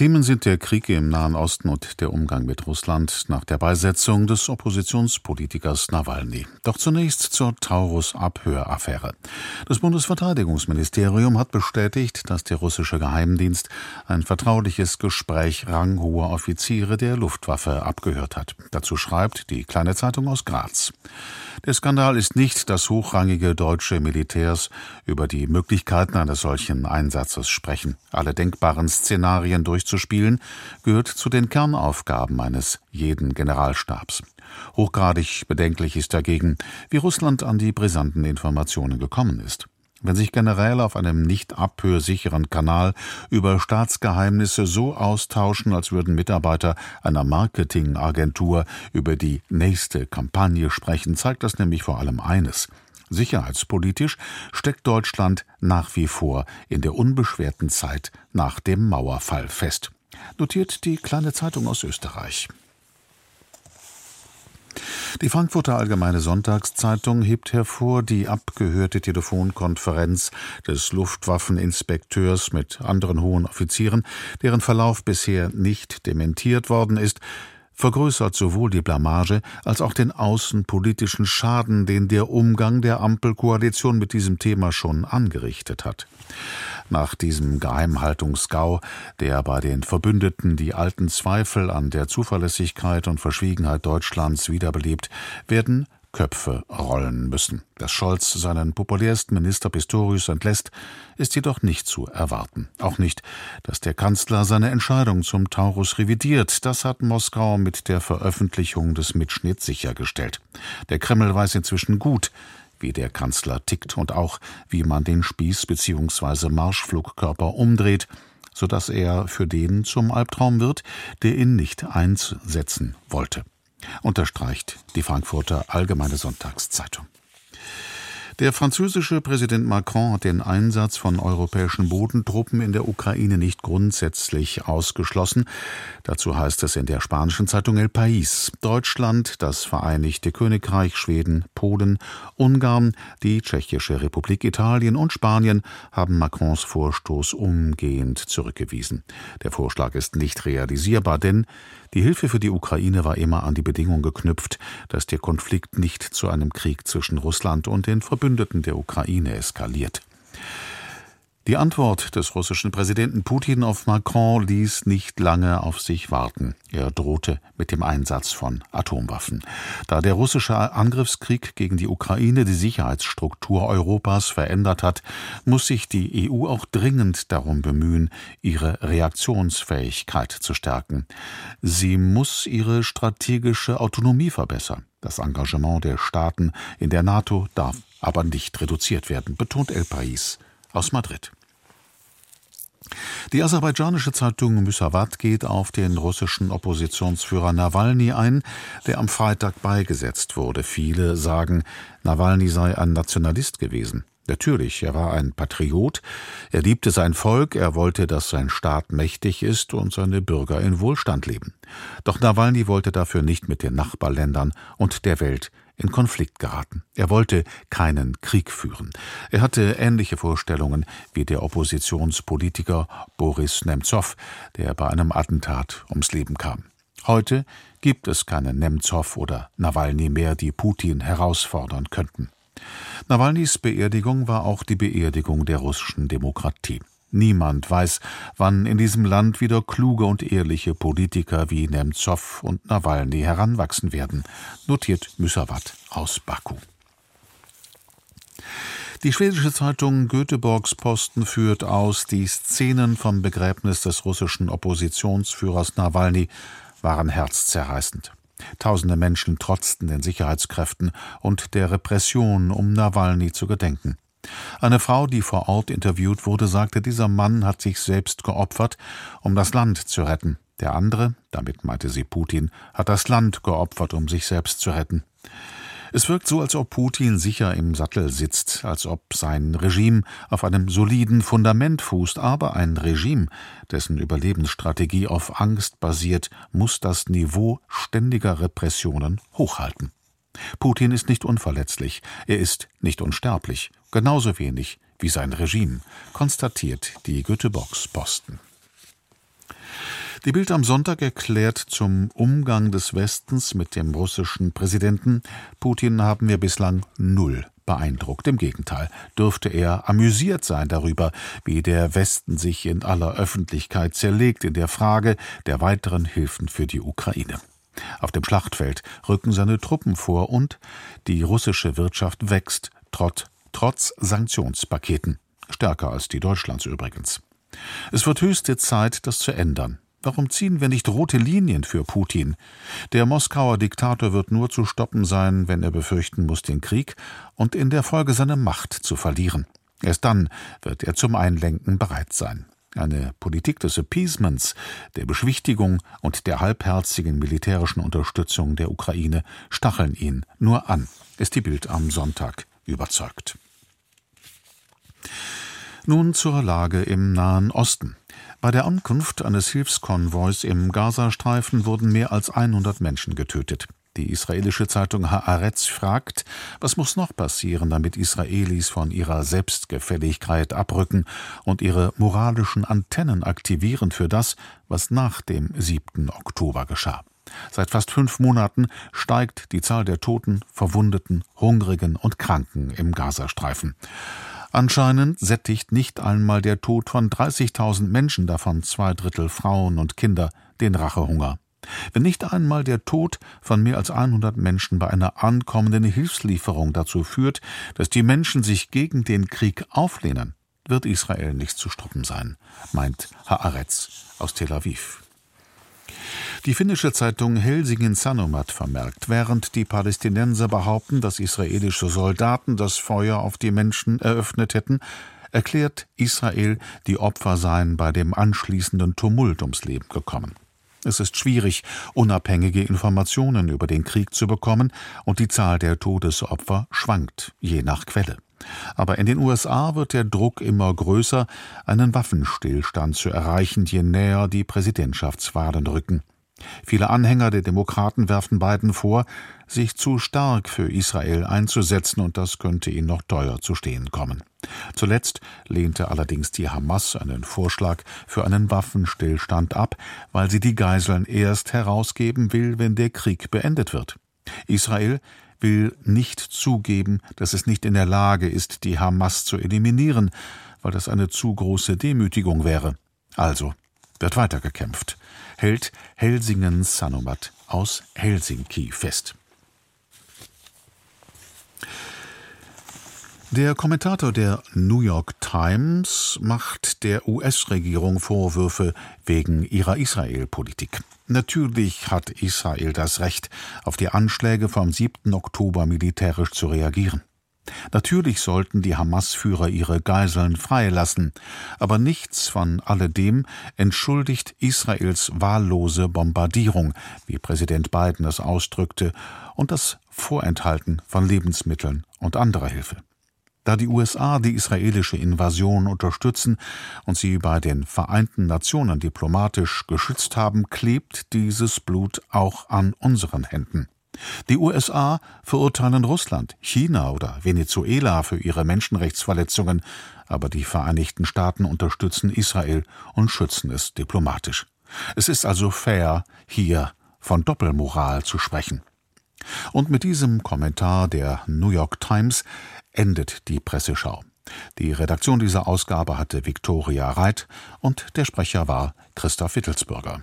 Themen sind der Krieg im Nahen Osten und der Umgang mit Russland nach der Beisetzung des Oppositionspolitikers Nawalny. Doch zunächst zur Taurus-Abhöraffäre. Das Bundesverteidigungsministerium hat bestätigt, dass der russische Geheimdienst ein vertrauliches Gespräch ranghoher Offiziere der Luftwaffe abgehört hat. Dazu schreibt die Kleine Zeitung aus Graz. Der Skandal ist nicht, dass hochrangige deutsche Militärs über die Möglichkeiten eines solchen Einsatzes sprechen. Alle denkbaren Szenarien durchzuspielen, gehört zu den Kernaufgaben eines jeden Generalstabs. Hochgradig bedenklich ist dagegen, wie Russland an die brisanten Informationen gekommen ist. Wenn sich Generäle auf einem nicht abhörsicheren Kanal über Staatsgeheimnisse so austauschen, als würden Mitarbeiter einer Marketingagentur über die nächste Kampagne sprechen, zeigt das nämlich vor allem eines: Sicherheitspolitisch steckt Deutschland nach wie vor in der unbeschwerten Zeit nach dem Mauerfall fest, notiert die Kleine Zeitung aus Österreich. Die Frankfurter Allgemeine Sonntagszeitung hebt hervor die abgehörte Telefonkonferenz des Luftwaffeninspekteurs mit anderen hohen Offizieren, deren Verlauf bisher nicht dementiert worden ist, vergrößert sowohl die Blamage als auch den außenpolitischen Schaden, den der Umgang der Ampelkoalition mit diesem Thema schon angerichtet hat. Nach diesem Geheimhaltungsgau, der bei den Verbündeten die alten Zweifel an der Zuverlässigkeit und Verschwiegenheit Deutschlands wiederbelebt, werden Köpfe rollen müssen. Dass Scholz seinen populärsten Minister Pistorius entlässt, ist jedoch nicht zu erwarten. Auch nicht, dass der Kanzler seine Entscheidung zum Taurus revidiert. Das hat Moskau mit der Veröffentlichung des Mitschnitts sichergestellt. Der Kreml weiß inzwischen gut, wie der Kanzler tickt und auch, wie man den Spieß bzw. Marschflugkörper umdreht, sodass er für den zum Albtraum wird, der ihn nicht einsetzen wollte. Unterstreicht die Frankfurter Allgemeine Sonntagszeitung. Der französische Präsident Macron hat den Einsatz von europäischen Bodentruppen in der Ukraine nicht grundsätzlich ausgeschlossen. Dazu heißt es in der spanischen Zeitung El País: Deutschland, das Vereinigte Königreich, Schweden, Polen, Ungarn, die Tschechische Republik, Italien und Spanien haben Macrons Vorstoß umgehend zurückgewiesen. Der Vorschlag ist nicht realisierbar, denn die Hilfe für die Ukraine war immer an die Bedingung geknüpft, dass der Konflikt nicht zu einem Krieg zwischen Russland und den Verbündeten der Ukraine eskaliert. Die Antwort des russischen Präsidenten Putin auf Macron ließ nicht lange auf sich warten. Er drohte mit dem Einsatz von Atomwaffen. Da der russische Angriffskrieg gegen die Ukraine die Sicherheitsstruktur Europas verändert hat, muss sich die EU auch dringend darum bemühen, ihre Reaktionsfähigkeit zu stärken. Sie muss ihre strategische Autonomie verbessern. Das Engagement der Staaten in der NATO darf aber nicht reduziert werden, betont El País aus Madrid. Die aserbaidschanische Zeitung Müsawat geht auf den russischen Oppositionsführer Nawalny ein, der am Freitag beigesetzt wurde. Viele sagen, Nawalny sei ein Nationalist gewesen. Natürlich, er war ein Patriot, er liebte sein Volk, er wollte, dass sein Staat mächtig ist und seine Bürger in Wohlstand leben. Doch Nawalny wollte dafür nicht mit den Nachbarländern und der Welt in Konflikt geraten. Er wollte keinen Krieg führen. Er hatte ähnliche Vorstellungen wie der Oppositionspolitiker Boris Nemtsov, der bei einem Attentat ums Leben kam. Heute gibt es keine Nemtsov oder Nawalny mehr, die Putin herausfordern könnten. Nawalnys Beerdigung war auch die Beerdigung der russischen Demokratie. Niemand weiß, wann in diesem Land wieder kluge und ehrliche Politiker wie Nemtsov und Nawalny heranwachsen werden, notiert Müsawat aus Baku. Die schwedische Zeitung Göteborgs Posten führt aus, die Szenen vom Begräbnis des russischen Oppositionsführers Nawalny waren herzzerreißend. Tausende Menschen trotzten den Sicherheitskräften und der Repression, um Nawalny zu gedenken. Eine Frau, die vor Ort interviewt wurde, sagte, dieser Mann hat sich selbst geopfert, um das Land zu retten. Der andere, damit meinte sie Putin, hat das Land geopfert, um sich selbst zu retten. Es wirkt so, als ob Putin sicher im Sattel sitzt, als ob sein Regime auf einem soliden Fundament fußt. Aber ein Regime, dessen Überlebensstrategie auf Angst basiert, muss das Niveau ständiger Repressionen hochhalten. Putin ist nicht unverletzlich, er ist nicht unsterblich, genauso wenig wie sein Regime, konstatiert die Göteborgs Posten. Die Bild am Sonntag erklärt zum Umgang des Westens mit dem russischen Präsidenten: Putin haben wir bislang null beeindruckt. Im Gegenteil, dürfte er amüsiert sein darüber, wie der Westen sich in aller Öffentlichkeit zerlegt in der Frage der weiteren Hilfen für die Ukraine. Auf dem Schlachtfeld rücken seine Truppen vor und die russische Wirtschaft wächst, trotz Sanktionspaketen. Stärker als die Deutschlands übrigens. Es wird höchste Zeit, das zu ändern. Warum ziehen wir nicht rote Linien für Putin? Der Moskauer Diktator wird nur zu stoppen sein, wenn er befürchten muss, den Krieg und in der Folge seine Macht zu verlieren. Erst dann wird er zum Einlenken bereit sein. Eine Politik des Appeasements, der Beschwichtigung und der halbherzigen militärischen Unterstützung der Ukraine stacheln ihn nur an, ist die Bild am Sonntag überzeugt. Nun zur Lage im Nahen Osten. Bei der Ankunft eines Hilfskonvois im Gazastreifen wurden mehr als 100 Menschen getötet. Die israelische Zeitung Haaretz fragt, was muss noch passieren, damit Israelis von ihrer Selbstgefälligkeit abrücken und ihre moralischen Antennen aktivieren für das, was nach dem 7. Oktober geschah. Seit fast 5 Monaten steigt die Zahl der Toten, Verwundeten, Hungrigen und Kranken im Gazastreifen. Anscheinend sättigt nicht einmal der Tod von 30.000 Menschen, davon 2 Drittel Frauen und Kinder, den Rachehunger. Wenn nicht einmal der Tod von mehr als 100 Menschen bei einer ankommenden Hilfslieferung dazu führt, dass die Menschen sich gegen den Krieg auflehnen, wird Israel nicht zu stoppen sein, meint Haaretz aus Tel Aviv. Die finnische Zeitung Helsingin Sanomat vermerkt, während die Palästinenser behaupten, dass israelische Soldaten das Feuer auf die Menschen eröffnet hätten, erklärt Israel, die Opfer seien bei dem anschließenden Tumult ums Leben gekommen. Es ist schwierig, unabhängige Informationen über den Krieg zu bekommen, und die Zahl der Todesopfer schwankt, je nach Quelle. Aber in den USA wird der Druck immer größer, einen Waffenstillstand zu erreichen, je näher die Präsidentschaftswahlen rücken. Viele Anhänger der Demokraten werfen Biden vor, sich zu stark für Israel einzusetzen, und das könnte ihnen noch teuer zu stehen kommen. Zuletzt lehnte allerdings die Hamas einen Vorschlag für einen Waffenstillstand ab, weil sie die Geiseln erst herausgeben will, wenn der Krieg beendet wird. Israel will nicht zugeben, dass es nicht in der Lage ist, die Hamas zu eliminieren, weil das eine zu große Demütigung wäre. Also wird weitergekämpft, hält Helsingin Sanomat aus Helsinki fest. Der Kommentator der New York Times macht der US-Regierung Vorwürfe wegen ihrer Israel-Politik. Natürlich hat Israel das Recht, auf die Anschläge vom 7. Oktober militärisch zu reagieren. Natürlich sollten die Hamas-Führer ihre Geiseln freilassen, aber nichts von alledem entschuldigt Israels wahllose Bombardierung, wie Präsident Biden es ausdrückte, und das Vorenthalten von Lebensmitteln und anderer Hilfe. Da die USA die israelische Invasion unterstützen und sie bei den Vereinten Nationen diplomatisch geschützt haben, klebt dieses Blut auch an unseren Händen. Die USA verurteilen Russland, China oder Venezuela für ihre Menschenrechtsverletzungen, aber die Vereinigten Staaten unterstützen Israel und schützen es diplomatisch. Es ist also fair, hier von Doppelmoral zu sprechen. Und mit diesem Kommentar der New York Times endet die Presseschau. Die Redaktion dieser Ausgabe hatte Viktoria Reit und der Sprecher war Christoph Wittelsbürger.